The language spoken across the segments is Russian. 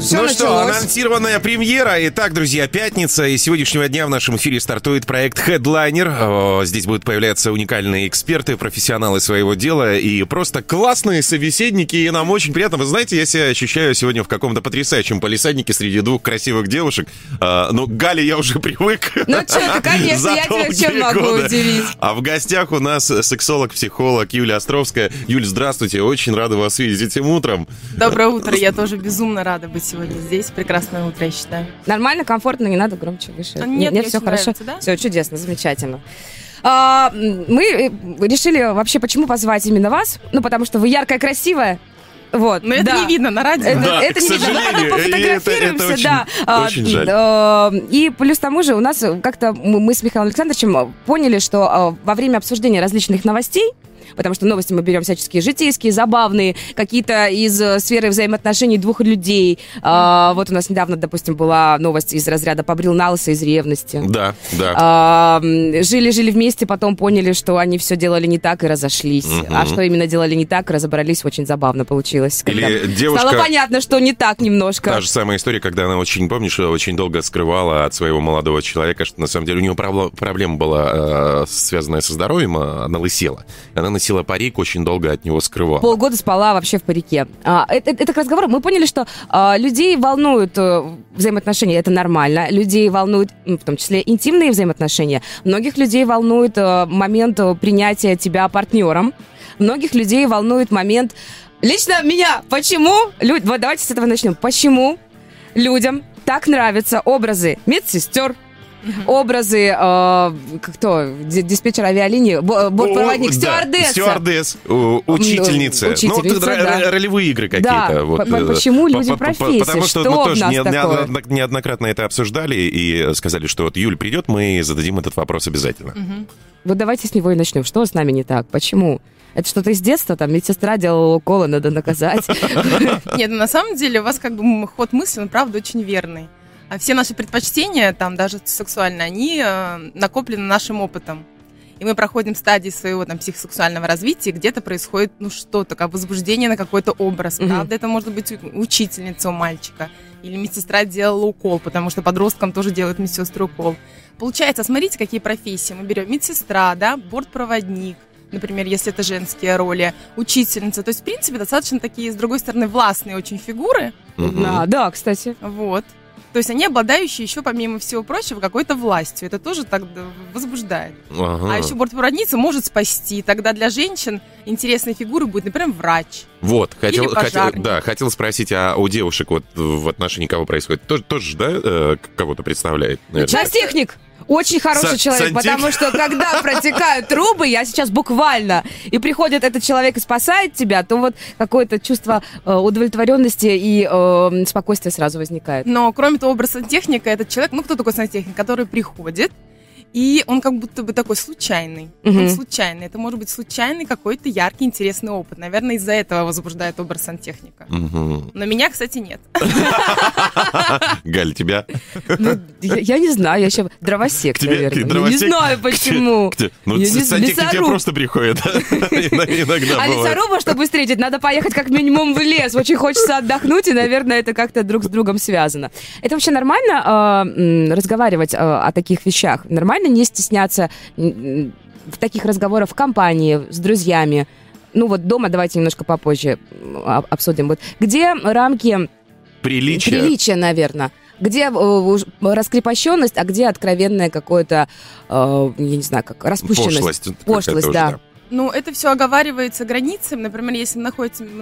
Все ну началось. Что, анонсированная премьера. Итак, друзья, пятница. И с сегодняшнего дня в нашем эфире стартует проект Headliner. Здесь будут появляться уникальные эксперты, профессионалы своего дела и просто классные собеседники. И нам очень приятно. Вы знаете, я себя ощущаю сегодня в каком-то потрясающем палисаднике среди двух красивых девушек. Ну, Гали я уже привык. Ну, что ты, конечно, я тебя чем могу удивить. А в гостях у нас сексолог-психолог Юлия Островская. Юль, здравствуйте. Очень рада вас видеть этим утром. Доброе утро. Я тоже безумно рада быть сегодня здесь. Прекрасное утро, я считаю. Нормально, комфортно, не надо громче, выше. Нет, мне все хорошо. Нравится, да? Все чудесно, замечательно. Мы решили вообще, почему позвать именно вас? Ну, потому что вы яркая, красивая. Вот, но это не видно на радио. Это не видно, мы пофотографируемся, очень, да. Очень жаль. И плюс к тому же у нас как-то мы с Михаилом Александровичем поняли, что во время обсуждения различных новостей, потому что новости мы берем всяческие житейские, забавные, какие-то из сферы взаимоотношений двух людей. Вот у нас недавно, допустим, была новость из разряда «побрил на лысо из ревности». Да, да. Жили-жили вместе, потом поняли, что они все делали не так и разошлись. Угу. А что именно делали не так, разобрались, очень забавно получилось. Или девушка... Стало понятно, что не так немножко. Та же самая история, когда она очень, помнишь, очень долго скрывала от своего молодого человека, что на самом деле у нее проблема была, связанная со здоровьем, она лысела. Она носила парик, очень долго от него скрывала. Полгода спала вообще в парике. Это к разговору. Мы поняли, что людей волнуют взаимоотношения, это нормально. Людей волнуют, в том числе, интимные взаимоотношения. Многих людей волнует момент принятия тебя партнером. Многих людей волнует момент... Лично меня, почему... Вот давайте с этого начнем. Почему людям так нравятся образы медсестер, образы, кто? Диспетчер авиалинии, бортпроводник, стюардесса. Стюардесса, учительница. Ну, да. Ролевые игры какие-то. Да. Вот. Почему людям профессии? Потому что мы тоже неоднократно это обсуждали и сказали, что вот Юль придет, мы зададим этот вопрос обязательно. Угу. Вот давайте с него и начнем. Что с нами не так? Почему? Это что-то из детства, там, медсестра делала уколы, надо наказать. Нет, на самом деле у вас как бы ход мысли, он, правда, очень верный. А все наши предпочтения, там, даже сексуальные, они накоплены нашим опытом. И мы проходим стадии своего там, психосексуального развития, где-то происходит ну, что-то, как возбуждение на какой-то образ. Mm-hmm. Правда, это может быть учительница у мальчика. Или медсестра делала укол, потому что подросткам тоже делают медсестры укол. Получается, смотрите, какие профессии. Мы берем медсестра, да, бортпроводник, например, если это женские роли, учительница. То есть, в принципе, достаточно такие, с другой стороны, властные очень фигуры. Mm-hmm. Да, кстати. Вот. То есть они обладающие еще, помимо всего прочего, какой-то властью. Это тоже так возбуждает. Ага. А еще бортпроводница может спасти. Тогда для женщин интересной фигурой будет, например, врач. Вот, хотел спросить, а у девушек вот в отношении кого происходит? Тоже, да, кого-то представляет? Частехник! Очень хороший человек, потому что когда протекают трубы, я сейчас буквально, и приходит этот человек и спасает тебя, то вот какое-то чувство удовлетворенности и спокойствия сразу возникает. Но кроме того, образ сантехника, этот человек, ну кто такой сантехник, который приходит, и он как будто бы такой случайный. Угу. Он случайный. Это может быть случайный какой-то яркий, интересный опыт. Наверное, из-за этого возбуждает образ сантехника. Угу. Но меня, кстати, нет. Галь, тебя? Я не знаю. Я еще дровосек, наверное. Не знаю, почему. Ну, сантехник тебе просто приходит. А лесоруба, чтобы встретить, надо поехать как минимум в лес. Очень хочется отдохнуть, и, наверное, это как-то друг с другом связано. Это вообще нормально разговаривать о таких вещах? Нормально? Не стесняться в таких разговорах в компании, с друзьями. Ну вот дома давайте немножко попозже обсудим. Вот где рамки приличия, наверное? Где раскрепощенность, а где откровенное какое-то, я не знаю, как распущенность. Пошлость, да. Уже, да. Ну, это все оговаривается границами. Например, если мы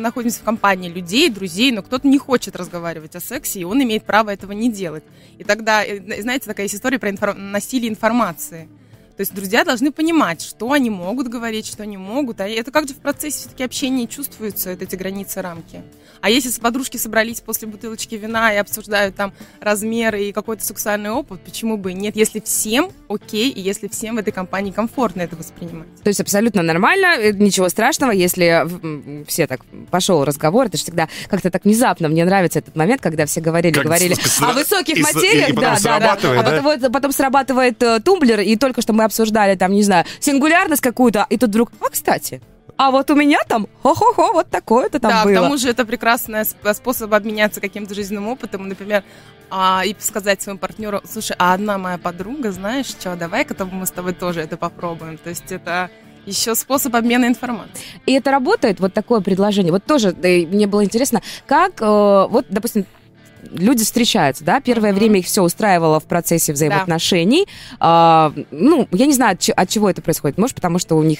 находимся в компании людей, друзей, но кто-то не хочет разговаривать о сексе, и он имеет право этого не делать. И тогда, знаете, такая есть история про насилие информации. То есть друзья должны понимать, что они могут говорить, что не могут. А это как же в процессе все-таки общения чувствуются, вот эти границы, рамки. А если подружки собрались после бутылочки вина и обсуждают там размеры и какой-то сексуальный опыт, почему бы и нет? Если всем окей, и если всем в этой компании комфортно это воспринимать. То есть абсолютно нормально, ничего страшного, если все так пошел разговор. Это же всегда как-то так внезапно. Мне нравится этот момент, когда все говорили о высоких материях. А потом срабатывает тумблер, и только что мы обсуждали, там, не знаю, сингулярность какую-то, и тут вдруг, кстати, а вот у меня там, хо-хо-хо, вот такое-то там было. Да, к тому же это прекрасный способ обменяться каким-то жизненным опытом, например, и сказать своему партнеру, слушай, а одна моя подруга, знаешь что, давай-ка мы с тобой тоже это попробуем. То есть это еще способ обмена информацией. И это работает, вот такое предложение. Вот тоже мне было интересно, как, вот, допустим, люди встречаются, да, первое время их все устраивало в процессе взаимоотношений. Да. Я не знаю, от чего это происходит. Может, потому что у них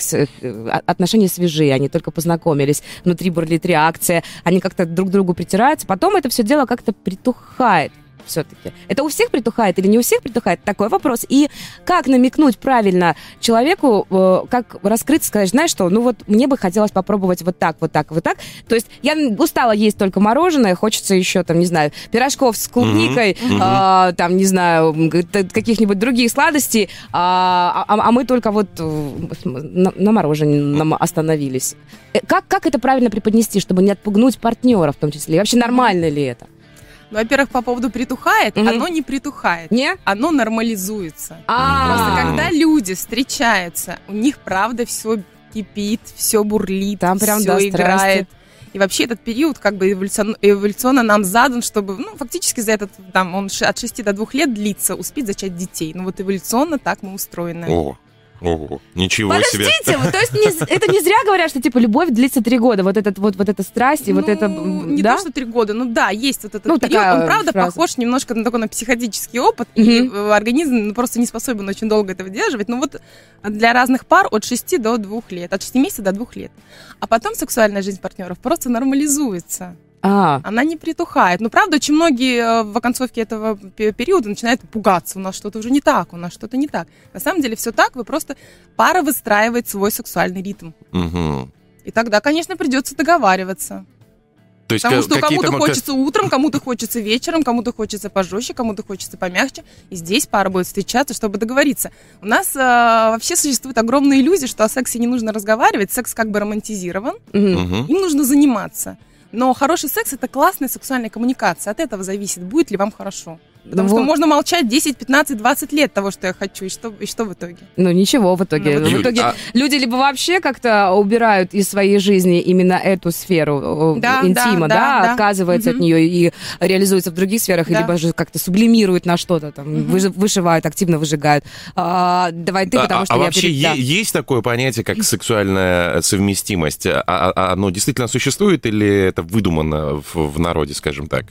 отношения свежие, они только познакомились, внутри бурлит реакция, они как-то друг к другу притираются, потом это все дело как-то притухает все-таки. Это у всех притухает или не у всех притухает? Такой вопрос. И как намекнуть правильно человеку, как раскрыться, сказать, знаешь что, мне бы хотелось попробовать вот так, вот так, вот так. То есть я устала есть только мороженое, хочется еще, пирожков с клубникой, каких-нибудь других сладостей, а мы только вот на мороженом остановились. Как это правильно преподнести, чтобы не отпугнуть партнера в том числе? И вообще нормально ли это? Во-первых, по поводу притухает, оно не притухает, оно нормализуется. Просто когда люди встречаются, у них правда все кипит, все бурлит, там прям все играет. И вообще этот период как бы эволюционно нам задан, чтобы, фактически за этот, он от 6 до 2 лет длится, успеть зачать детей. Эволюционно так мы устроены. Ого, ничего себе. Подождите, то есть это не зря говорят, что любовь длится 3 года, вот эта страсть и вот это... Не то, что 3 года, есть вот этот период, он правда похож немножко на психотический опыт, и организм просто не способен очень долго это выдерживать, для разных пар от 6 до 2 лет, от 6 месяцев до 2 лет. А потом сексуальная жизнь партнеров просто нормализуется. Она не притухает. Правда, очень многие в оконцовке этого периода начинают пугаться. У нас что-то уже не так, у нас что-то не так. На самом деле все так, вы просто пара выстраивает свой сексуальный ритм. Угу. И тогда, конечно, придется договариваться. То есть потому что кому-то хочется утром, кому-то хочется вечером, кому-то хочется пожестче, кому-то хочется помягче. И здесь пара будет встречаться, чтобы договориться. У нас вообще существует огромная иллюзия, что о сексе не нужно разговаривать. Секс как бы романтизирован. Угу. Им нужно заниматься. Но хороший секс – это классная сексуальная коммуникация. От этого зависит, будет ли вам хорошо. Потому что можно молчать 10, 15, 20 лет того, что я хочу, и что в итоге? Ничего в итоге. Люди либо вообще как-то убирают из своей жизни именно эту сферу интима, отказываются от нее и реализуются в других сферах, либо же как-то сублимируют на что-то, вышивают, активно выжигают. Давай ты, потому что я вообще есть такое понятие, как сексуальная совместимость? Оно действительно существует или это выдумано в народе, скажем так?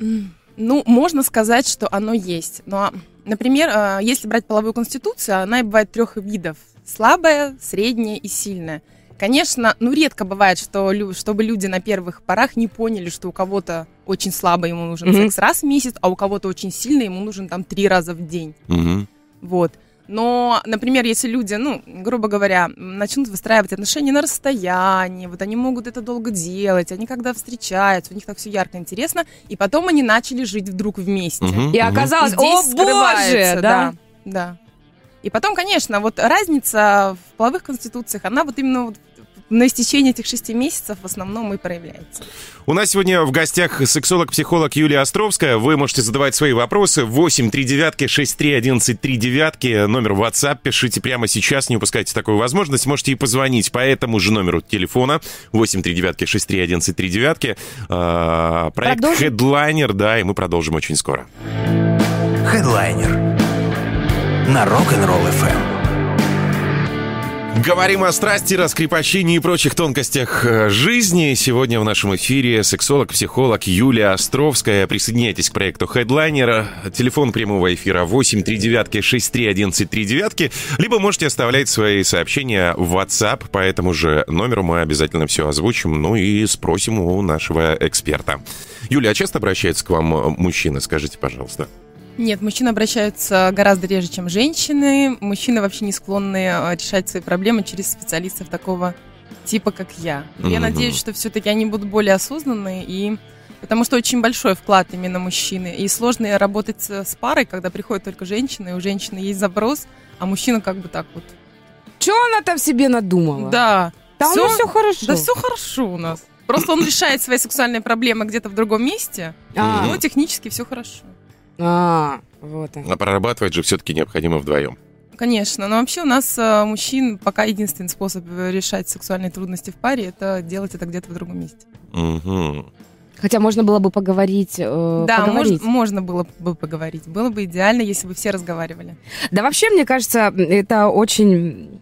Можно сказать, что оно есть. Но, например, если брать половую конституцию, она бывает 3 видов. Слабая, средняя и сильная. Конечно, редко бывает, чтобы люди на первых порах не поняли, что у кого-то очень слабо ему нужен секс раз в месяц, а у кого-то очень сильно ему нужен 3 раза в день. Вот. Но, например, если люди, грубо говоря, начнут выстраивать отношения на расстоянии, они могут это долго делать, они когда встречаются, у них так все ярко, интересно, и потом они начали жить вдруг вместе. И оказалось, о боже, да. И потом, конечно, разница в половых конституциях, она на истечении этих 6 месяцев в основном и проявляется. У нас сегодня в гостях сексолог-психолог Юлия Островская. Вы можете задавать свои вопросы. 839-63-1139, номер в WhatsApp. Пишите прямо сейчас, не упускайте такую возможность. Можете и позвонить по этому же номеру телефона. 839-63-1139. Проект Headliner, и мы продолжим очень скоро. Headliner на Rock'n'Roll FM. Говорим о страсти, раскрепощении и прочих тонкостях жизни. Сегодня в нашем эфире сексолог-психолог Юлия Островская. Присоединяйтесь к проекту Headliner. Телефон прямого эфира 839-63-1139. Либо можете оставлять свои сообщения в WhatsApp. По этому же номеру мы обязательно все озвучим. И спросим у нашего эксперта. Юля, а часто обращаются к вам мужчины? Скажите, пожалуйста. Нет, мужчины обращаются гораздо реже, чем женщины. Мужчины вообще не склонны решать свои проблемы через специалистов такого типа, как я. Я надеюсь, что все-таки они будут более осознанные, и потому что очень большой вклад именно мужчины. И сложно работать с парой, когда приходят только женщины, и у женщины есть запрос, а мужчина как бы так вот. Че она там себе надумала? Да. Да все, у нас все хорошо. Да все хорошо у нас. Просто он решает свои сексуальные проблемы где-то в другом месте, но технически все хорошо. Вот он. А прорабатывать же все-таки необходимо вдвоем. Конечно, но вообще у нас мужчин пока единственный способ решать сексуальные трудности в паре — это делать это где-то в другом месте. Угу. Хотя можно было бы поговорить. Да, можно было бы поговорить. Было бы идеально, если бы все разговаривали. Да вообще, мне кажется, это очень,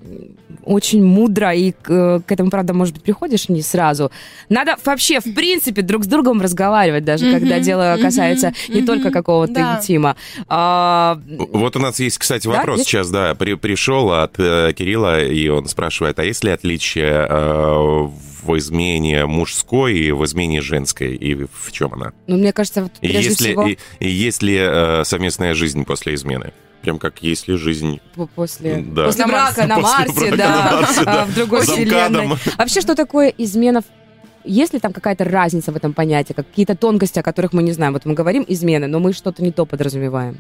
очень мудро. И к этому, правда, может быть, приходишь не сразу. Надо вообще, в принципе, друг с другом разговаривать, даже когда дело касается не только какого-то интима. Вот у нас есть, кстати, вопрос сейчас, да, пришел от Кирилла, и он спрашивает, а есть ли отличие в измене мужской и в измене женской, и в чем она? Ну, мне кажется, вот прежде всего... И есть ли совместная жизнь после измены? Прям как есть ли жизнь... После брака на Марсе, да, в другой вселенной. Вообще, что такое измена? Есть ли там какая-то разница в этом понятии? Какие-то тонкости, о которых мы не знаем? Вот мы говорим измены, но мы что-то не то подразумеваем.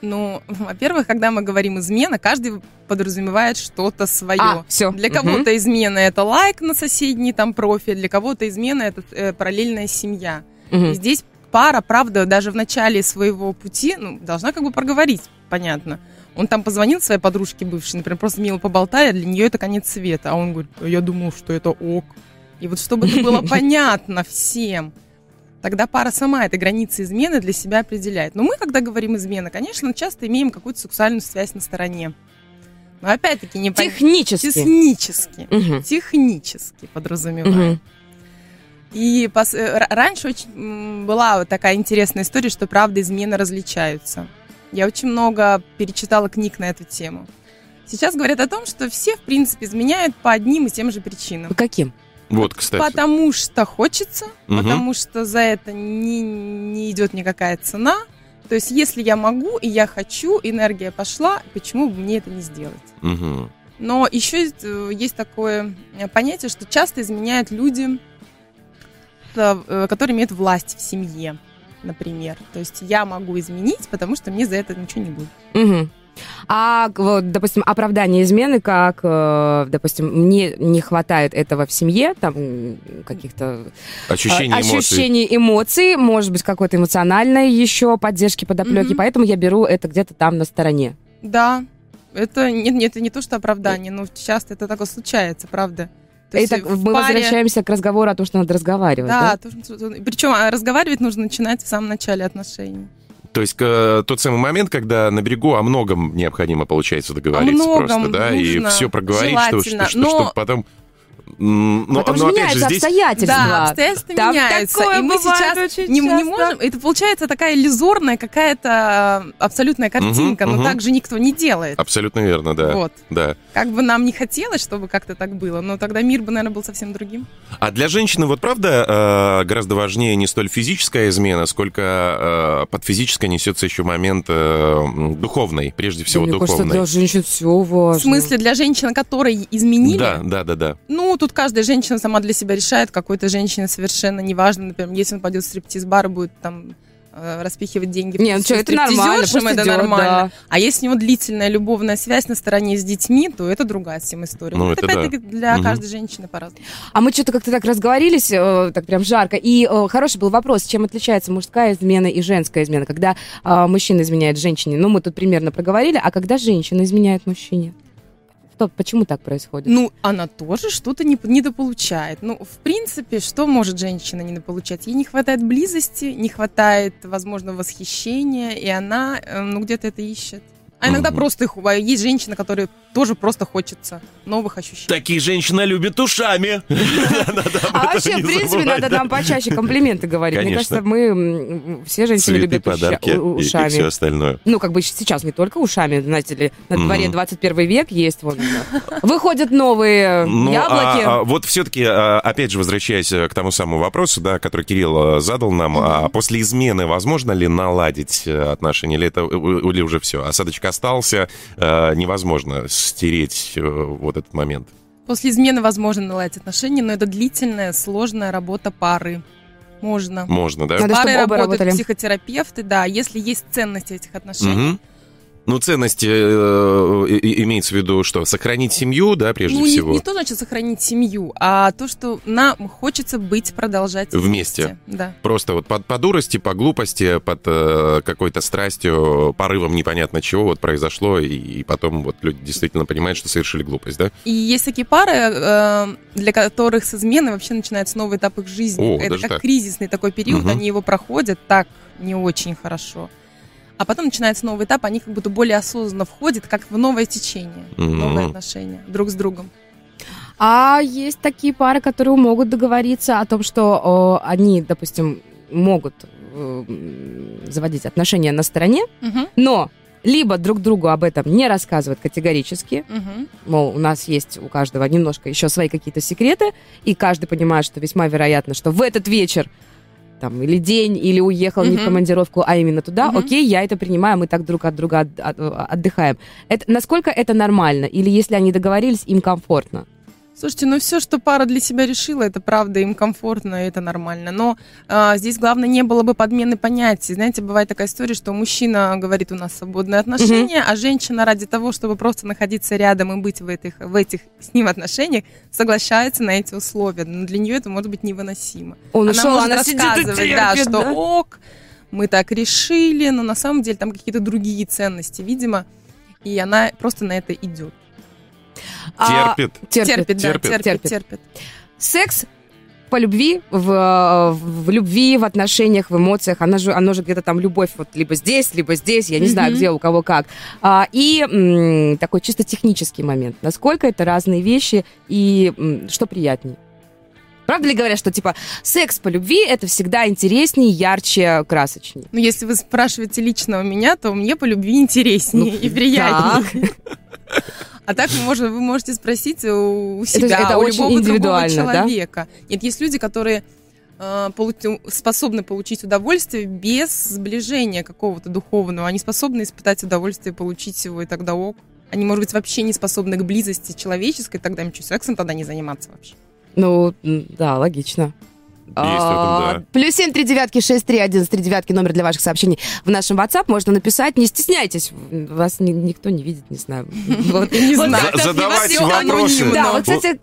Ну, во-первых, когда мы говорим измена, каждый подразумевает что-то свое. Для кого-то измена — это лайк на соседний там профиль, для кого-то измена — это параллельная семья. И здесь пара, правда, даже в начале своего пути, ну, должна как бы проговорить, понятно. Он там позвонил своей подружке бывшей, например, просто мило поболтая, для нее это конец света. А он говорит, я думал, что это ок. И вот чтобы это было понятно всем, тогда пара сама этой границы измены для себя определяет. Но мы, когда говорим измена, конечно, часто имеем какую-то сексуальную связь на стороне. Но опять-таки не технически. Технически подразумеваем. И раньше очень была вот такая интересная история, что правда измены различаются. Я очень много перечитала книг на эту тему. Сейчас говорят о том, что все, в принципе, изменяют по одним и тем же причинам. По каким? Вот, кстати. Потому что хочется, потому что за это не идет никакая цена. То есть, если я могу и я хочу, энергия пошла, почему бы мне это не сделать? Но еще есть такое понятие, что часто изменяют люди, которые имеют власть в семье, например. То есть, я могу изменить, потому что мне за это ничего не будет. А, вот, допустим, оправдание измены, как, допустим, мне не хватает этого в семье, там каких-то ощущений, эмоций, может быть, какой-то эмоциональной еще поддержки, подоплеки, поэтому я беру это где-то там на стороне. Да, это не то, что оправдание, но часто это такое случается, правда. Это мы возвращаемся к разговору о том, что надо разговаривать. Да, да? Причем разговаривать нужно начинать в самом начале отношений. То есть тот самый момент, когда на берегу о многом необходимо, получается, договориться просто, да, и все проговорить, чтобы потом... Потом же меняются обстоятельства. Да, обстоятельства там меняются. И мы сейчас не можем... Это получается такая иллюзорная какая-то абсолютная картинка, но так же никто не делает. Абсолютно верно, да. Вот. Да. Как бы нам не хотелось, чтобы как-то так было, но тогда мир бы, наверное, был совсем другим. А для женщины, вот правда, гораздо важнее не столь физическая измена, сколько под физической несется еще момент духовный, прежде всего духовный. Мне кажется, для женщин все важно. В смысле, для женщин, которые изменили? Да. Ну, тут каждая женщина сама для себя решает. Какой-то женщине совершенно неважно, например, если он пойдет в стриптиз-бар и будет там распихивать деньги. Нет, ну что, это нормально, это нормально. Да. А если у него длительная любовная связь на стороне с детьми, то это другая всем история. Ну, это опять-таки для каждой женщины по-разному. А мы что-то как-то так разговорились, так прям жарко. И хороший был вопрос, чем отличается мужская измена и женская измена, когда мужчина изменяет женщине. Ну, мы тут примерно проговорили, а когда женщина изменяет мужчине? Почему так происходит? Ну, она тоже что-то недополучает. Ну, в принципе, что может женщина недополучать? Ей не хватает близости, не хватает, возможно, восхищения, и она, ну, где-то это ищет. А иногда просто их... Есть женщины, которые тоже просто хочется новых ощущений. Такие женщины любят ушами. А вообще, в принципе, надо нам почаще комплименты говорить. Мне кажется, мы все женщины любят ушами. И все остальное. Ну, как бы сейчас не только ушами, знаете ли, на дворе 21 век есть. Выходят новые яблоки. Вот все-таки, опять же, возвращаясь к тому самому вопросу, да, который Кирилл задал нам, а после измены возможно ли наладить отношения? Или это уже все? Осадочек остался, невозможно стереть вот этот момент. После измены возможно наладить отношения, но это длительная, сложная работа пары. Можно. Можно, да? Надо, пары работают психотерапевты, да, если есть ценность этих отношений. Угу. Ну, ценность имеется в виду, что сохранить семью, да, прежде всего? Не то, значит, сохранить семью, а то, что нам хочется продолжать вместе. Да. Просто вот по дурости, по глупости, под какой-то страстью, порывом непонятно чего вот произошло, и потом вот люди действительно понимают, что совершили глупость, да? И есть такие пары, для которых с измены вообще начинается новый этап их жизни. О, это как так? Кризисный такой период, они его проходят так не очень хорошо. А потом начинается новый этап, они как будто более осознанно входят, как в новое течение, новые отношения друг с другом. А есть такие пары, которые могут договориться о том, что они, допустим, могут заводить отношения на стороне, но либо друг другу об этом не рассказывают категорически, мол, у нас есть у каждого немножко еще свои какие-то секреты, и каждый понимает, что весьма вероятно, что в этот вечер там, или день, или уехал не в командировку, а именно туда, окей, я это принимаю, мы так друг от друга отдыхаем. Это, насколько это нормально? Или если они договорились, им комфортно? Слушайте, ну все, что пара для себя решила, это правда, им комфортно, это нормально. Но здесь главное не было бы подмены понятий. Знаете, бывает такая история, что мужчина говорит, у нас свободные отношения, а женщина ради того, чтобы просто находиться рядом и быть в этих с ним отношениях, соглашается на эти условия. Но для нее это может быть невыносимо. Она рассказывает, терпит, да, что да? Мы так решили, но на самом деле там какие-то другие ценности, видимо, и она просто на это идет. Терпит. Секс по любви, в любви, в отношениях, в эмоциях, оно же где-то там любовь вот либо здесь, я не знаю, где у кого как. И такой чисто технический момент. Насколько это разные вещи и что приятнее? Правда ли говорят, что типа секс по любви это всегда интереснее, ярче, красочнее? Ну, если вы спрашиваете лично у меня, то мне по любви интереснее и приятнее. А так вы можете спросить у себя, это у любого другого человека. Да? Нет, есть люди, которые способны получить удовольствие без сближения какого-то духовного. Они способны испытать удовольствие, получить его, и тогда ок. Они, может быть, вообще не способны к близости человеческой, тогда им сексом тогда не заниматься вообще. Ну, да, логично. Плюс 739-63139 номер для ваших сообщений в нашем WhatsApp. Можно написать, не стесняйтесь. Вас никто не видит, не знаю. Задавайте вопросы. Да, вот, кстати,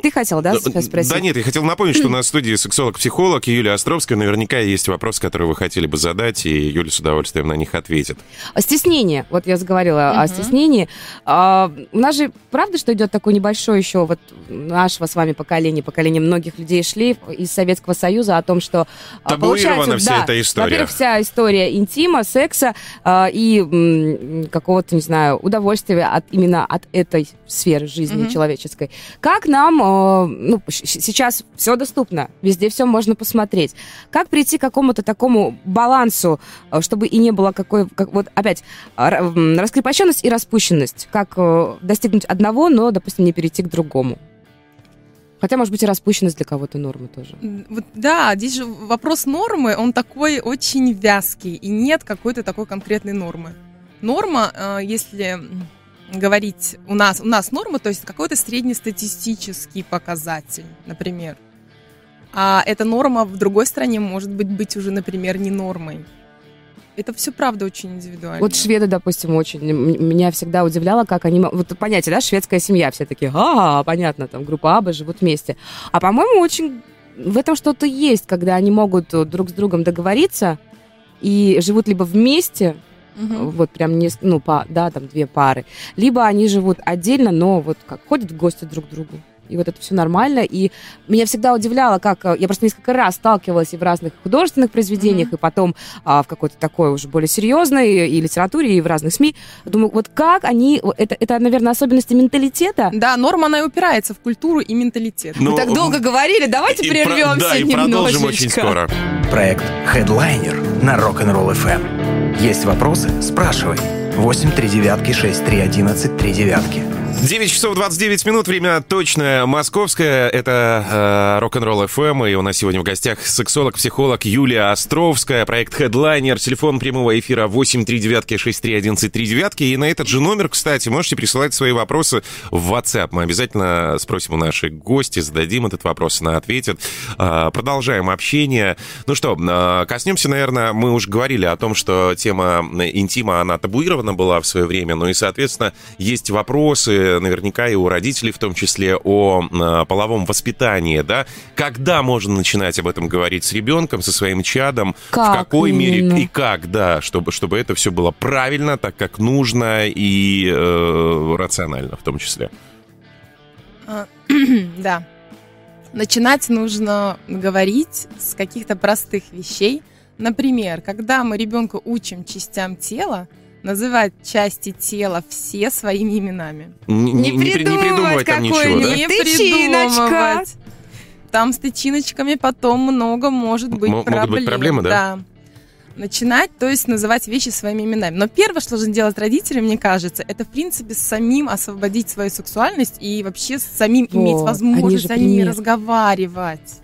ты хотел, да, спросить? Да нет, я хотел напомнить, что у нас в студии сексолог-психолог Юлия Островская. Наверняка есть вопросы, которые вы хотели бы задать, и Юля с удовольствием на них ответит. Стеснение. Вот я заговорила о стеснении. У нас же, правда, что идет такое небольшое еще вот нашего с вами поколение многих людей шли из Советского Союза о том, что табуирована вся эта история. Во-первых, вся история интима, секса и какого-то, не знаю, удовольствия именно от этой сферы жизни человеческой. Как нам, сейчас все доступно, везде все можно посмотреть. Как прийти к какому-то такому балансу, чтобы и не было раскрепощенность и распущенность? Как достигнуть одного, но, допустим, не перейти к другому? Хотя, может быть, и распущенность для кого-то нормы тоже. Да, здесь же вопрос нормы, он такой очень вязкий, и нет какой-то такой конкретной нормы. Норма, если говорить, у нас норма, то есть какой-то среднестатистический показатель, например. А эта норма в другой стране может быть уже, например, не нормой. Это все, правда, очень индивидуально. Вот шведы, допустим, очень. Меня всегда удивляло, как они... Вот понятие, да, шведская семья. Все такие, понятно, там, группа АБ живут вместе. А, по-моему, очень... В этом что-то есть, когда они могут друг с другом договориться и живут либо вместе, вот прям, там, две пары, либо они живут отдельно, но вот как ходят в гости друг к другу. и вот это все нормально. И меня всегда удивляло, как... Я просто несколько раз сталкивалась и в разных художественных произведениях, и потом в какой-то такой уже более серьезной и литературе, и в разных СМИ. Думаю, вот как они... Это, наверное, особенности менталитета. Да, норма, она и упирается в культуру и менталитет. Мы так долго говорили, давайте прервемся немножечко. Да, и продолжим очень скоро. Проект Headliner на Rock'n'Roll FM. Есть вопросы? Спрашивай. 839-6311-39. 9 часов 29 минут, время точное московское. Это Rock'n'Roll FM, и у нас сегодня в гостях сексолог-психолог Юлия Островская. Проект Headliner, телефон прямого эфира 839-6311-39. И на этот же номер, кстати, можете присылать свои вопросы в WhatsApp. Мы обязательно спросим у наших гостей, зададим этот вопрос, она ответит. Продолжаем общение. Ну что, коснемся, наверное, мы уже говорили о том, что тема интима, она табуирована была в свое время, но и, соответственно, есть вопросы, наверняка и у родителей, в том числе, о половом воспитании, да? Когда можно начинать об этом говорить с ребенком, со своим чадом? Как, в какой мере и как, да, чтобы это все было правильно, так как нужно и рационально в том числе. Да. Начинать нужно говорить с каких-то простых вещей. Например, когда мы ребенка учим частям тела, называть части тела все своими именами. Не придумывать там ничего, да? Не придумывать. Там с тычиночками потом много может быть проблем. Могут быть проблемы, да? Да. Начинать, то есть называть вещи своими именами. Но первое, что должны делать родители, мне кажется, это, в принципе, самим освободить свою сексуальность и вообще самим иметь возможность о ней разговаривать.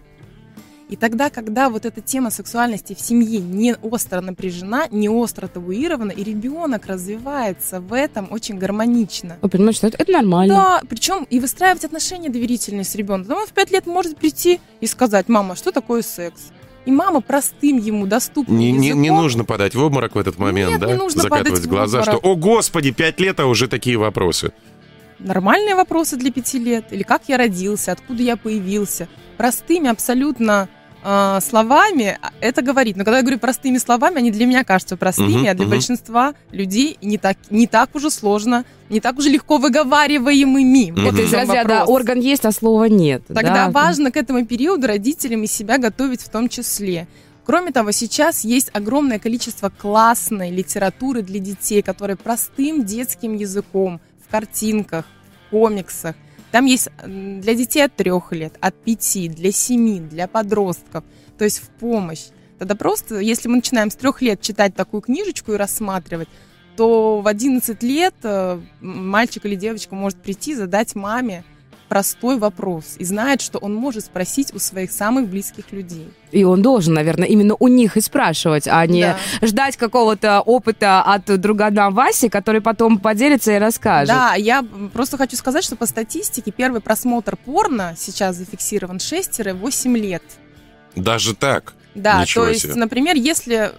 И тогда, когда вот эта тема сексуальности в семье не остро напряжена, не остро табуирована, и ребенок развивается в этом очень гармонично. Он понимает, что это нормально. Да, причем и выстраивать отношения доверительные с ребенком. Он в 5 лет может прийти и сказать: мама, что такое секс? И мама простым ему доступным языком... Не нужно падать в обморок в этот момент, да? Не нужно закатывать глаза, что, о господи, 5 лет, а уже такие вопросы. Нормальные вопросы для 5 лет. Или как я родился, откуда я появился. Простыми абсолютно словами это говорить. Но когда я говорю простыми словами, они для меня кажутся простыми, а для большинства людей не так уже сложно, не так уже легко выговариваемыми. Это из разряда орган есть, а слова нет. Тогда важно к этому периоду родителям и себя готовить в том числе. Кроме того, сейчас есть огромное количество классной литературы для детей, которая простым детским языком, в картинках, в комиксах. Там есть для детей от 3 лет, от 5, для 7, для подростков, то есть в помощь. Тогда просто, если мы начинаем с 3 лет читать такую книжечку и рассматривать, то в 11 лет мальчик или девочка может прийти, задать маме простой вопрос и знает, что он может спросить у своих самых близких людей. И он должен, наверное, именно у них и спрашивать, а не ждать какого-то опыта от другана Васи, который потом поделится и расскажет. Да, я просто хочу сказать, что по статистике первый просмотр порно сейчас зафиксирован 6-8 лет. Даже так? Да, ничего то себе. Есть, например, если...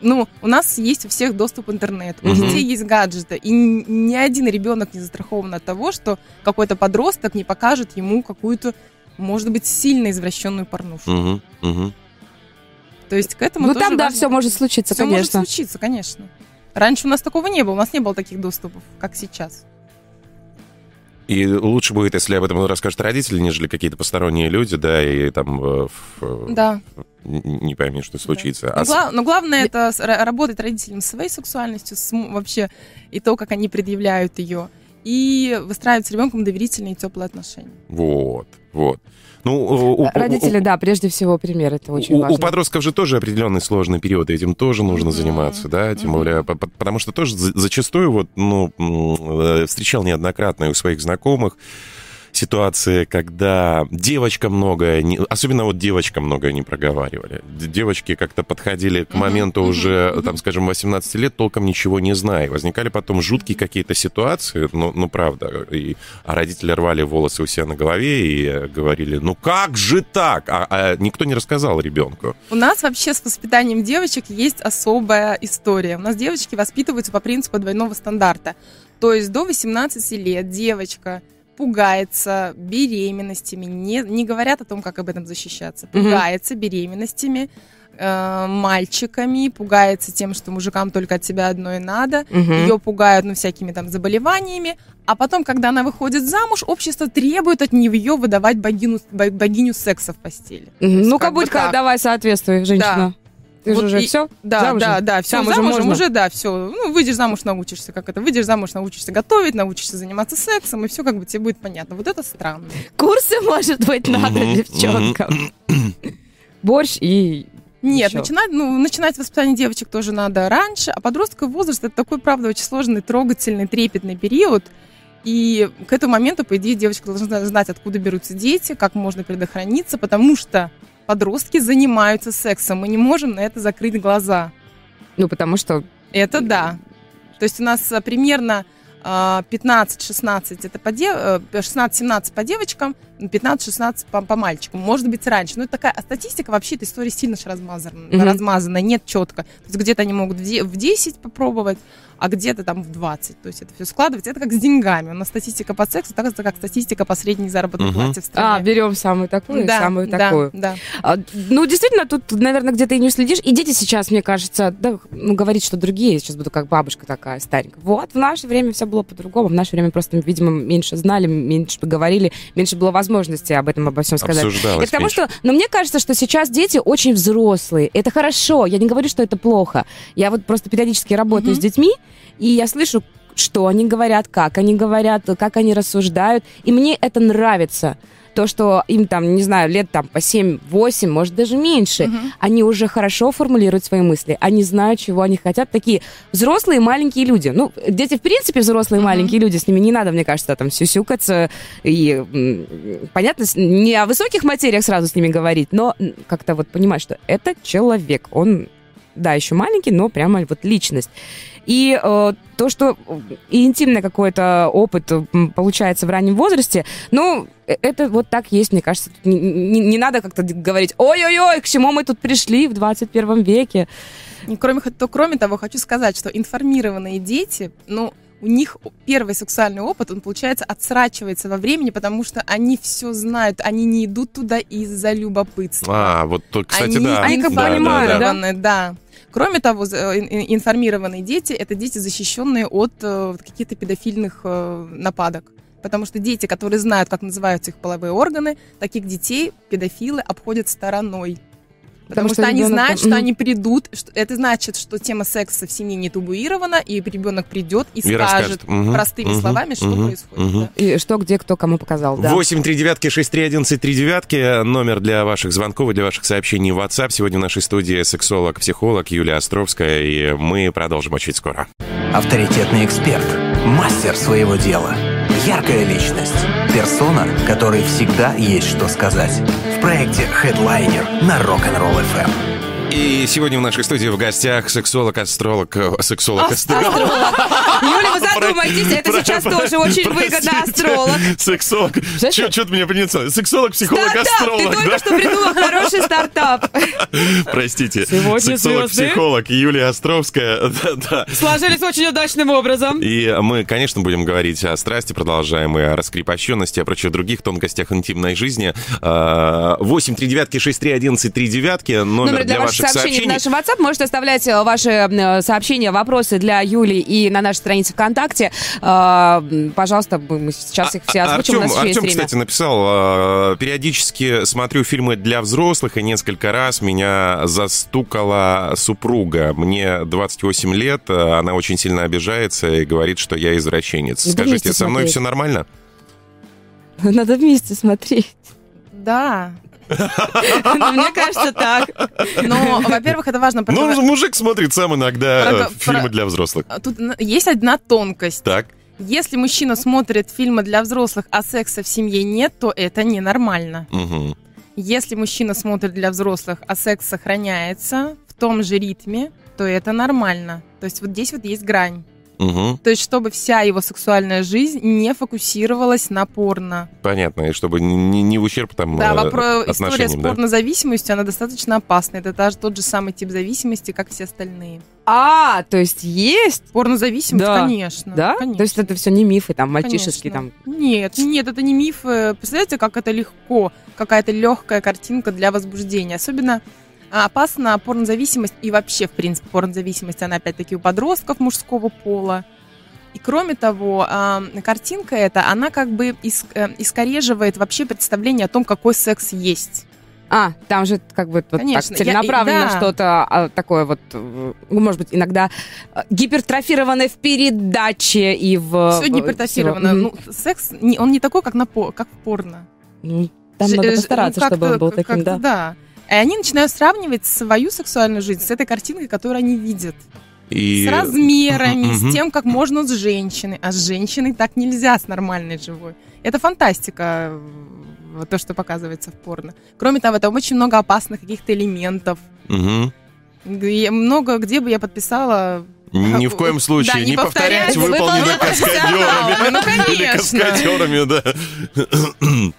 у нас есть у всех доступ к интернету, у детей есть гаджеты, и ни один ребенок не застрахован от того, что какой-то подросток не покажет ему какую-то, может быть, сильно извращенную порнушку. То есть к этому тоже... там, да, важно. Все может случиться, конечно. Раньше у нас такого не было, у нас не было таких доступов, как сейчас. И лучше будет, если об этом расскажут родители, нежели какие-то посторонние люди, да, и там... Не пойми, что случится. Да. Но главное, это работать родителям со своей сексуальностью, вообще, и то, как они предъявляют ее, и выстраивать с ребенком доверительные и теплые отношения. Вот. Родители, прежде всего, пример, это очень важно. У подростков же тоже определенный сложный период, и этим тоже нужно заниматься, да, тем более, потому что тоже зачастую, встречал неоднократно у своих знакомых ситуации, когда девочкам многое не проговаривали. Девочки как-то подходили к моменту уже, там, скажем, 18 лет, толком ничего не зная. Возникали потом жуткие какие-то ситуации, правда. А родители рвали волосы у себя на голове и говорили: ну как же так? А никто не рассказал ребенку. У нас вообще с воспитанием девочек есть особая история. У нас девочки воспитываются по принципу двойного стандарта. То есть до 18 лет девочка... пугается беременностями, не говорят о том, как об этом защищаться, пугается беременностями, мальчиками, пугается тем, что мужикам только от себя одно и надо. Угу. Ее пугают, всякими там заболеваниями. А потом, когда она выходит замуж, общество требует от нее выдавать богиню секса в постели. Ну-ка, будь-ка, давай, соответствуй, женщина. Да. Ты вот же уже все? Да, все, замужем уже, да, все. Выйдешь замуж, научишься, как это. Выйдешь замуж, научишься готовить, научишься заниматься сексом, и все как бы тебе будет понятно. Вот это странно. Курсы, может быть, надо девчонкам. Борщ и... Нет, начинать воспитание девочек тоже надо раньше, а подростковый возраст — это такой, правда, очень сложный, трогательный, трепетный период. И к этому моменту, по идее, девочка должна знать, откуда берутся дети, как можно предохраниться, потому что подростки занимаются сексом. Мы не можем на это закрыть глаза. Потому что... Это да. То есть у нас примерно 15-16 это 16-17 по девочкам, 15-16 по мальчикам. Может быть, раньше. Но это такая статистика, вообще эта история сильно размазана, нет четко. То есть где-то они могут в 10 попробовать, а где-то там в 20. То есть это все складывается. Это как с деньгами. У нас статистика по сексу, так как статистика по средней заработной плате в стране. Берем самую такую, да, и самую такую. Да. Действительно, тут, наверное, где-то и не уследишь. И дети сейчас, мне кажется, говорить, что другие, я сейчас буду как бабушка такая старенькая. Вот, в наше время все было по-другому. В наше время просто, видимо, меньше знали, меньше поговорили, меньше было возможности об этом, обо всем сказать. Обсуждалось. Потому что, мне кажется, что сейчас дети очень взрослые. Это хорошо. Я не говорю, что это плохо. Я вот просто периодически работаю с детьми, и я слышу, что они говорят, как они рассуждают. И мне это нравится. То, что им там, не знаю, лет там по 7-8, может, даже меньше, они уже хорошо формулируют свои мысли. Они знают, чего они хотят. Такие взрослые маленькие люди. Дети, в принципе, взрослые маленькие люди. С ними не надо, мне кажется, там сюсюкаться. И, понятно, не о высоких материях сразу с ними говорить, но как-то вот понимать, что это человек. Он, да, еще маленький, но прямо вот личность. И то, что интимный какой-то опыт получается в раннем возрасте, это вот так есть, мне кажется. Не надо как-то говорить, ой-ой-ой, к чему мы тут пришли в 21 веке. Кроме того, хочу сказать, что информированные дети, у них первый сексуальный опыт, он, получается, отсрачивается во времени, потому что они все знают, они не идут туда из-за любопытства. Кстати, да. Они информированы, да. Кроме того, информированные дети — это дети, защищенные от каких-то педофильных нападок. Потому что дети, которые знают, как называются их половые органы, таких детей педофилы обходят стороной. Потому что они знают, что они придут. Это значит, что тема секса в семье не табуирована, и ребенок придет и скажет простыми словами, что происходит. И что, где, кто, кому показал. 8-3-9-6-3-11-3-9, номер для ваших звонков и для ваших сообщений в WhatsApp. Сегодня в нашей студии сексолог-психолог Юлия Островская, и мы продолжим очень скоро. Авторитетный эксперт, мастер своего дела, яркая личность, персона, которой всегда есть что сказать. В проекте Headliner на Rock'n'Roll FM. И сегодня в нашей студии в гостях сексолог-астролог. Юля, вы задумайтесь, это сейчас тоже очень выгодно, астролог. Сексолог. Что-то мне принесло. Сексолог, психолог, астролог. Ты только что придумал хороший стартап. Простите. Сексолог, психолог Юлия Островская. Сложились очень удачным образом. И мы, конечно, будем говорить о страсти, продолжаемой, о раскрепощенности, о прочих других тонкостях интимной жизни. 8-3-9-6-3-11-3-9, номер для ваших сообщений в нашем WhatsApp. Можете оставлять ваши сообщения, вопросы для Юли и на нашей странице ВКонтакте. Пожалуйста, мы сейчас их все озвучим. Артем, кстати, написал: периодически смотрю фильмы для взрослых, и несколько раз меня застукала супруга. Мне 28 лет, она очень сильно обижается и говорит, что я извращенец. Скажите, со мной все нормально? Надо вместе смотреть. Да. Мне кажется, так. Во-первых, это важно. Мужик смотрит сам иногда фильмы для взрослых. Тут есть одна тонкость. Так. Если мужчина смотрит фильмы для взрослых, а секса в семье нет, то это ненормально. Если мужчина смотрит для взрослых, а секс сохраняется в том же ритме, то это нормально. То есть вот здесь вот есть грань. То есть, чтобы вся его сексуальная жизнь не фокусировалась на порно. Понятно, и чтобы не в ущерб там отношениям. История с порнозависимостью, она достаточно опасна. Это тот же самый тип зависимости, как все остальные. То есть есть? Порнозависимость, да. Конечно. Да? Конечно. То есть это все не мифы, там, мальчишеские там. Нет, это не мифы. Представляете, как это легко, какая-то легкая картинка для возбуждения. Особенно опасна порнозависимость и вообще, в принципе, порнозависимость, она опять-таки у подростков мужского пола. И кроме того, картинка эта, она как бы искореживает вообще представление о том, какой секс есть. А, там же как бы вот конечно, так целенаправленно что-то такое вот, может быть, иногда гипертрофированное в передаче и в... Все гипертрофировано. Ну, секс, он не такой, как в порно. Там надо постараться, чтобы он был таким, да. Да. И они начинают сравнивать свою сексуальную жизнь с этой картинкой, которую они видят. И... С размерами, с тем, как можно с женщиной. А с женщиной так нельзя, с нормальной живой. Это фантастика, то, что показывается в порно. Кроме того, там очень много опасных каких-то элементов. Много где бы я подписала... Ни в коем случае, да, не повторять выполненное каскадерами. Ну, конечно. Или каскадерами, да.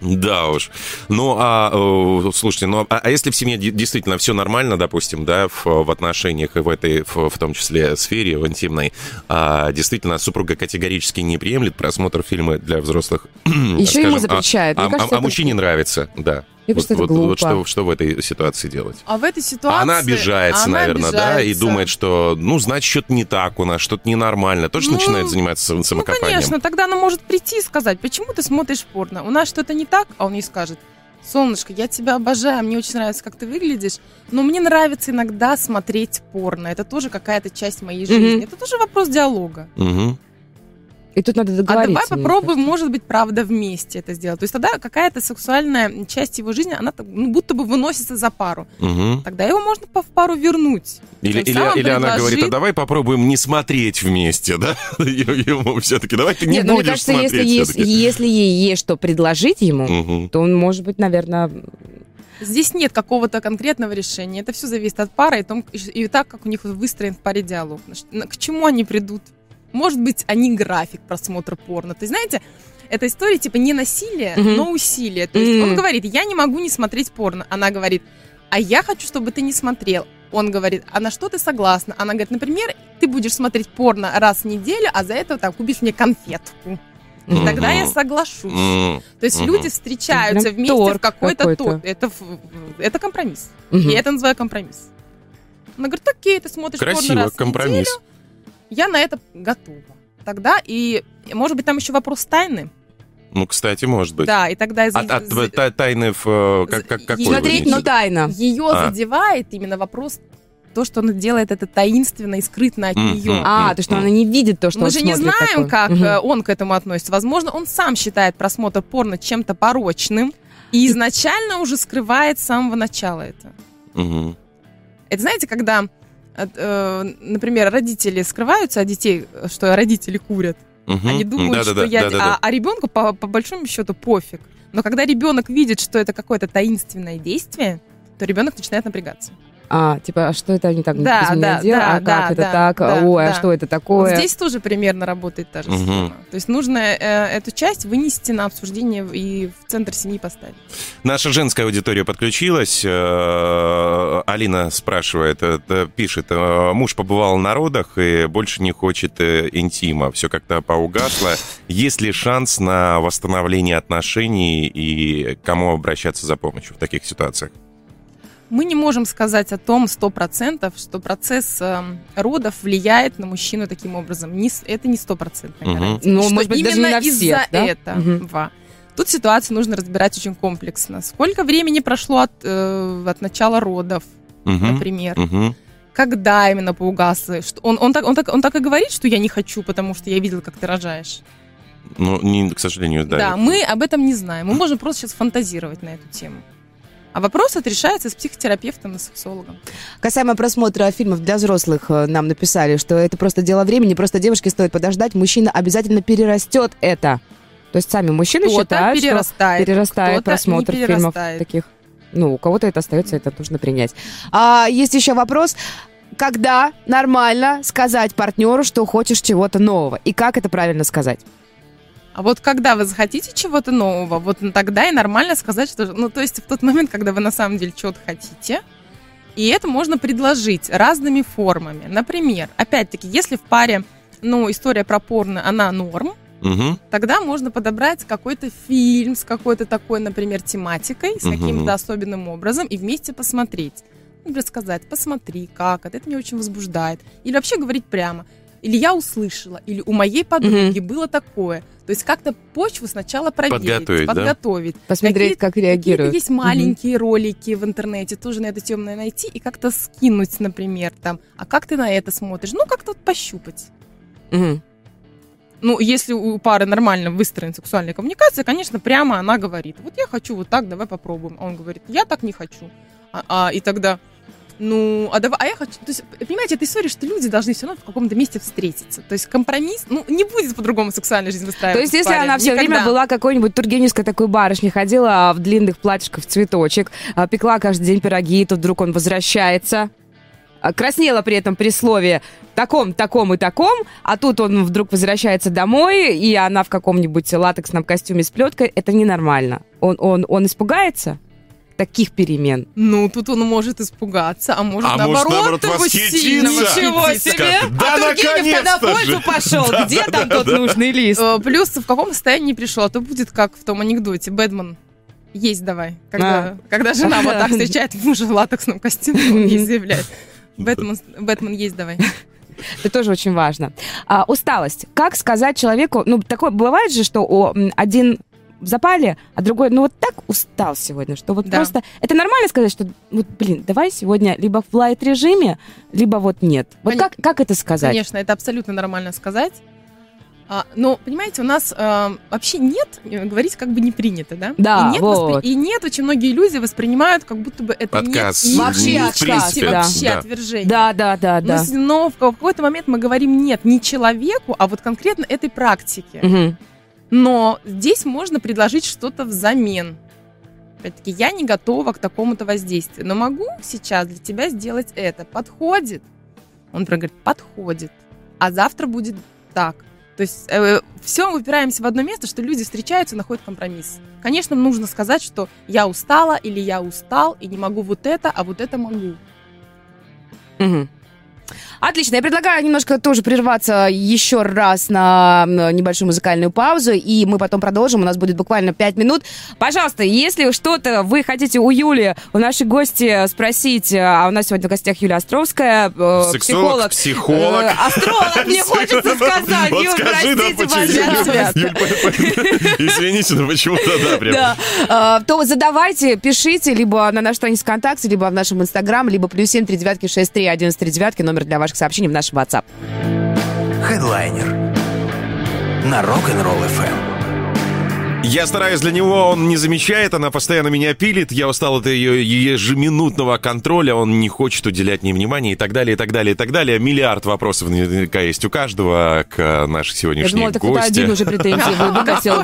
Да уж. Ну, слушайте, а если в семье действительно все нормально, допустим, да, в отношениях и в этой, в том числе, сфере, в интимной, действительно, супруга категорически не приемлет просмотр фильма для взрослых. Еще скажем, ему запрещает. Кажется, мужчине нравится, да. Кажется, вот что в этой ситуации делать? А в этой ситуации... Она обижается, наверное, да, и думает, что, значит, что-то не так у нас, что-то ненормально. Тоже начинает заниматься самокопанием. Конечно, тогда она может прийти и сказать, почему ты смотришь порно? У нас что-то не так, а он ей скажет, солнышко, я тебя обожаю, мне очень нравится, как ты выглядишь, но мне нравится иногда смотреть порно. Это тоже какая-то часть моей жизни. Это тоже вопрос диалога. И тут надо договориться. А давай попробуем, может быть, правда, вместе это сделать. То есть тогда какая-то сексуальная часть его жизни, она будто бы выносится за пару. Тогда его можно в пару вернуть. Или она говорит, а давай попробуем не смотреть вместе, да? Ему все-таки, давай ты не будешь смотреть. Нет, мне кажется, если ей есть что предложить ему, то он, может быть, наверное... Здесь нет какого-то конкретного решения. Это все зависит от пары и так, как у них выстроен в паре диалог. К чему они придут? Может быть, они график просмотра порно. То есть, знаете, эта история типа не насилие, но усилие. То есть он говорит, я не могу не смотреть порно. Она говорит, а я хочу, чтобы ты не смотрел. Он говорит, а на что ты согласна? Она говорит, например, ты будешь смотреть порно раз в неделю, а за это там купишь мне конфетку. Тогда я соглашусь. То есть люди встречаются вместе в какой-то торт. Это компромисс. Я это называю компромисс. Она говорит, окей, ты смотришь порно раз в неделю. Красиво, компромисс. Я на это готова. Тогда и, может быть, там еще вопрос тайны. Ну, кстати, может быть. Да, и тогда... Тайны какой? Смотреть, но тайна. Ее задевает именно вопрос, то, что она делает это таинственно и скрытно от нее. То, что она не видит то, что он смотрит. Мы же не знаем, как он к этому относится. Возможно, он сам считает просмотр порно чем-то порочным и изначально уже скрывает с самого начала это. Это, знаете, когда... Например, родители скрываются от детей, что родители курят. Они думают, что я... А ребенку, по большому счету, пофиг. Но когда ребенок видит, что это какое-то таинственное действие, то ребенок начинает напрягаться. А что это они так без меня делают? Что это такое? Вот здесь тоже примерно работает та же схема. То есть нужно эту часть вынести на обсуждение и в центр семьи поставить. Наша женская аудитория подключилась. Алина спрашивает, пишет, муж побывал на родах и больше не хочет интима. Все как-то поугасло. Есть ли шанс на восстановление отношений и кому обращаться за помощью в таких ситуациях? Мы не можем сказать о том 100%, что процесс родов влияет на мужчину таким образом. Это не 100%-ная гарантия. Но, может быть, даже не на всех, да? Тут ситуацию нужно разбирать очень комплексно. Сколько времени прошло от начала родов, например? Когда именно поугасло? Он так и говорит, что я не хочу, потому что я видел, как ты рожаешь. К сожалению, да. Да, мы об этом не знаем. Мы можем просто сейчас фантазировать на эту тему. А вопрос решается с психотерапевтом и сексологом. Касаемо просмотра фильмов для взрослых, нам написали, что это просто дело времени, просто девушке стоит подождать, мужчина обязательно перерастет это. То есть сами мужчины считают, что перерастает просмотр фильмов таких. У кого-то это остается, это нужно принять. Есть еще вопрос, когда нормально сказать партнеру, что хочешь чего-то нового? И как это правильно сказать? А вот когда вы захотите чего-то нового, вот тогда и нормально сказать, что... То есть в тот момент, когда вы на самом деле чего-то хотите, и это можно предложить разными формами. Например, опять-таки, если в паре, история про порно, она норм, тогда можно подобрать какой-то фильм с какой-то такой, например, тематикой, с каким-то особенным образом, и вместе посмотреть. рассказать, посмотри, как это меня очень возбуждает. Или вообще говорить прямо. Или я услышала, или у моей подруги было такое. То есть как-то почву сначала проверить, подготовить. Посмотреть, как реагируют. Есть маленькие ролики в интернете, тоже надо темное найти и как-то скинуть, например, там. А как ты на это смотришь? Ну, как-то вот пощупать. Угу. Ну, если у пары нормально выстроена сексуальная коммуникация, конечно, прямо она говорит. Вот я хочу вот так, давай попробуем. А он говорит, я так не хочу. И тогда... Ну, а давай, а я хочу... То есть, понимаете, эта история, что люди должны все равно в каком-то месте встретиться. То есть компромисс... Ну, не будет по-другому сексуальная жизнь выстраиваться. То есть если она все время была какой-нибудь тургеневской такой барышней, ходила в длинных платьишках в цветочек, пекла каждый день пироги, и тут вдруг он возвращается... Краснела при этом при слове «таком, таком и таком», а тут он вдруг возвращается домой, и она в каком-нибудь латексном костюме с плеткой. Это ненормально. Он испугается таких перемен? Ну, тут он может испугаться, а может, наоборот восхититься. Ничего себе! Да, а Тургенев тогда в пользу пошел. Да, где там тот нужный лист? Плюс в каком состоянии пришел, а то будет как в том анекдоте «Бэтмен». Есть давай. Когда жена вот так встречает мужа в латексном костюме, он ей заявляет. Бэтмен, есть давай. Это тоже очень важно. Усталость. Как сказать человеку... Ну, такое бывает же, что один в запале, а другой, ну, вот так устал сегодня, что вот просто... Это нормально сказать, что, вот, блин, давай сегодня либо в флайт-режиме, либо вот нет. Вот как это сказать? Конечно, это абсолютно нормально сказать. Но, понимаете, у нас вообще нет, говорить как бы не принято, да? Да, и нет, вот. Очень многие люди воспринимают, как будто бы это отказ. Нет. Вообще отказ. Вообще отвержение. Да. Но в какой-то момент мы говорим нет не человеку, а вот конкретно этой практике. Угу. Но здесь можно предложить что-то взамен. Опять-таки, я не готова к такому-то воздействию, но могу сейчас для тебя сделать это. Подходит? Он, например, говорит, подходит. А завтра будет так. То есть все мы упираемся в одно место, что люди встречаются и находят компромисс. Конечно, нужно сказать, что я устала или я устал, и не могу вот это, а вот это могу. Угу. Отлично. Я предлагаю немножко тоже прерваться еще раз на небольшую музыкальную паузу, и мы потом продолжим. У нас будет буквально 5 минут. Пожалуйста, если что-то вы хотите у Юли, у нашей гости спросить, а у нас сегодня в гостях Юлия Островская, психолог. Психолог. Астролог, мне хочется сказать. Юль, простите, пожалуйста. Извините, но почему-то да, прям. То задавайте, пишите, либо на нашей странице ВКонтакте, либо в нашем Инстаграм, либо +7 39 63 11 39, номер для ваших сообщений в наш WhatsApp. Headliner на Rock'n'Roll FM. Я стараюсь для него, он не замечает, она постоянно меня пилит, я устал от ее ежеминутного контроля, он не хочет уделять мне внимания и так далее, и так далее, и так далее. Миллиард вопросов наверняка есть у каждого к нашей сегодняшней гости. Я думала, так один уже претензии выкатил.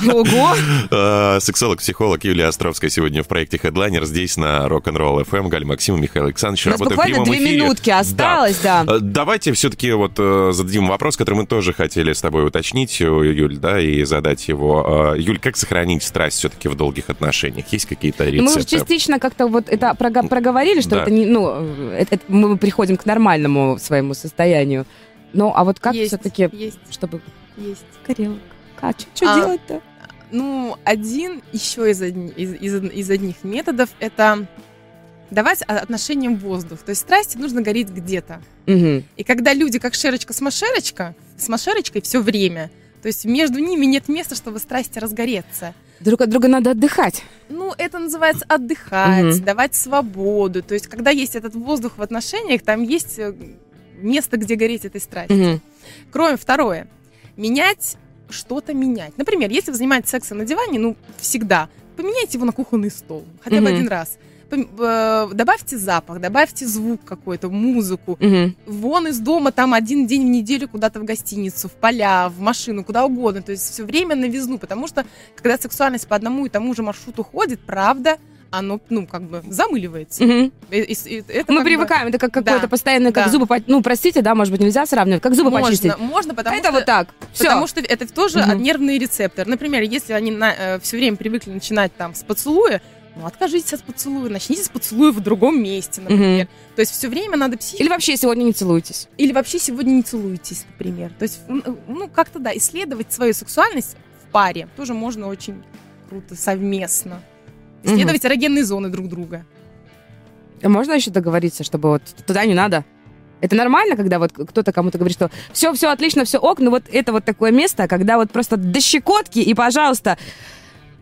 Думаю, ого! Сексолог, психолог Юлия Островская сегодня в проекте Headliner здесь на Rock'n'Roll FM. Галь Максим, Михаил Александрович. У нас буквально 2 минутки осталось, да. Давайте все-таки вот зададим вопрос, который мы тоже хотели с тобой уточнить, Юль, да, и задать его. Юль, как сохранить страсть все-таки в долгих отношениях? Есть какие-то рецепты? Мы уже частично как-то вот это проговорили, что это не, мы приходим к нормальному своему состоянию. Ну, а вот как все-таки, чтобы... Есть. Горелок. Что делать-то? Ну, один из одних методов — это давать отношениям воздух. То есть страсти нужно гореть где-то. Угу. И когда люди как шерочка с машерочкой все время... То есть между ними нет места, чтобы страсти разгореться. Друг от друга надо отдыхать. Ну, это называется отдыхать, давать свободу. То есть когда есть этот воздух в отношениях, там есть место, где гореть этой страстью. Кроме второе. Менять. Например, если вы занимаетесь сексом на диване, ну, всегда, поменяйте его на кухонный стол. Хотя бы один раз. Добавьте запах, добавьте звук какой-то, музыку. Вон из дома, там один день в неделю куда-то в гостиницу, в поля, в машину, куда угодно. То есть все время новизну, потому что когда сексуальность по одному и тому же маршруту ходит, правда, оно, ну, как бы замыливается. Это мы привыкаем, это как какое-то постоянное, как зубы... Ну, простите, да, может быть, нельзя сравнивать, как зубы почистить. Можно, потому это что... Это вот так. Потому что это тоже нервный рецептор. Например, если они все время привыкли начинать там с поцелуя, ну, откажитесь от поцелуя, начните с поцелуя в другом месте, например. То есть все время надо психически... Или вообще сегодня не целуйтесь. Например. То есть, ну, как-то, да, исследовать свою сексуальность в паре тоже можно очень круто совместно. Исследовать эрогенные зоны друг друга. Можно еще договориться, чтобы вот туда не надо? Это нормально, когда вот кто-то кому-то говорит, что все отлично, все ок, но вот это вот такое место, когда вот просто до щекотки и, пожалуйста,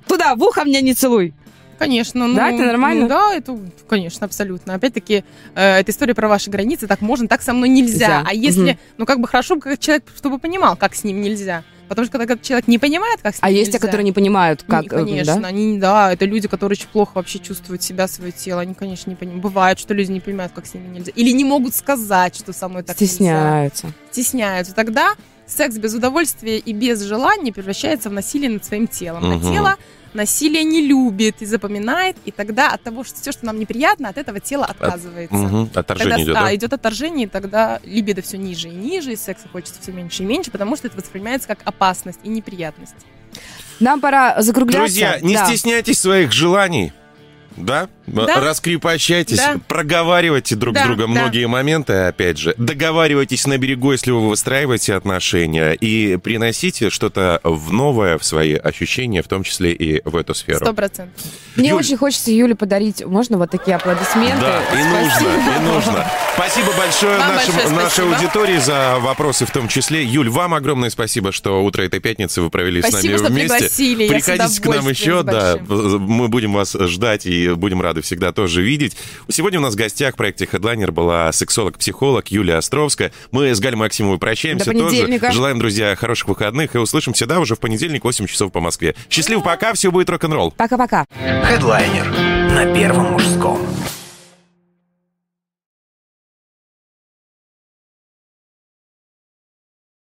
туда в ухо меня не целуй. Конечно. Да, это нормально? Да, это, конечно, абсолютно. Опять-таки, это история про ваши границы, так можно, так со мной нельзя. А если, хорошо, как человек, чтобы понимал, как с ним нельзя. Потому что когда человек не понимает, как с ним нельзя. А есть те, которые не понимают, как... Конечно, да? Это люди, которые очень плохо вообще чувствуют себя, свое тело. Они, конечно, не понимают. Бывает, что люди не понимают, как с ними нельзя. Или не могут сказать, что со мной так нельзя. Стесняются. Тогда секс без удовольствия и без желания превращается в насилие над своим телом. А тело насилие не любит и запоминает, и тогда от того, что все, что нам неприятно, от этого тело отказывается. Отторжение тогда, идет отторжение, и тогда либидо все ниже и ниже, и секса хочется все меньше и меньше, потому что это воспринимается как опасность и неприятность. Нам пора закругляться. Друзья, не стесняйтесь своих желаний. Да? Раскрепощайтесь, проговаривайте друг с другом многие моменты, опять же. Договаривайтесь на берегу, если вы выстраиваете отношения, и приносите что-то в новое в свои ощущения, в том числе и в эту сферу. 100%. Мне очень хочется Юле подарить, можно вот такие аплодисменты? Да, и нужно. Спасибо большое нашей аудитории за вопросы в том числе. Юль, вам огромное спасибо, что утро этой пятницы вы провели с нами вместе. Пригласили. Приходите к нам еще, мы будем вас ждать и будем рады всегда тоже видеть. Сегодня у нас в гостях в проекте Headliner была сексолог-психолог Юлия Островская. Мы с Галей Максимовой прощаемся тоже. Желаем, друзья, хороших выходных и услышимся, уже в понедельник, 8 часов по Москве. Счастливо, пока, все будет рок-н-ролл. Пока-пока. Headliner на Первом мужском.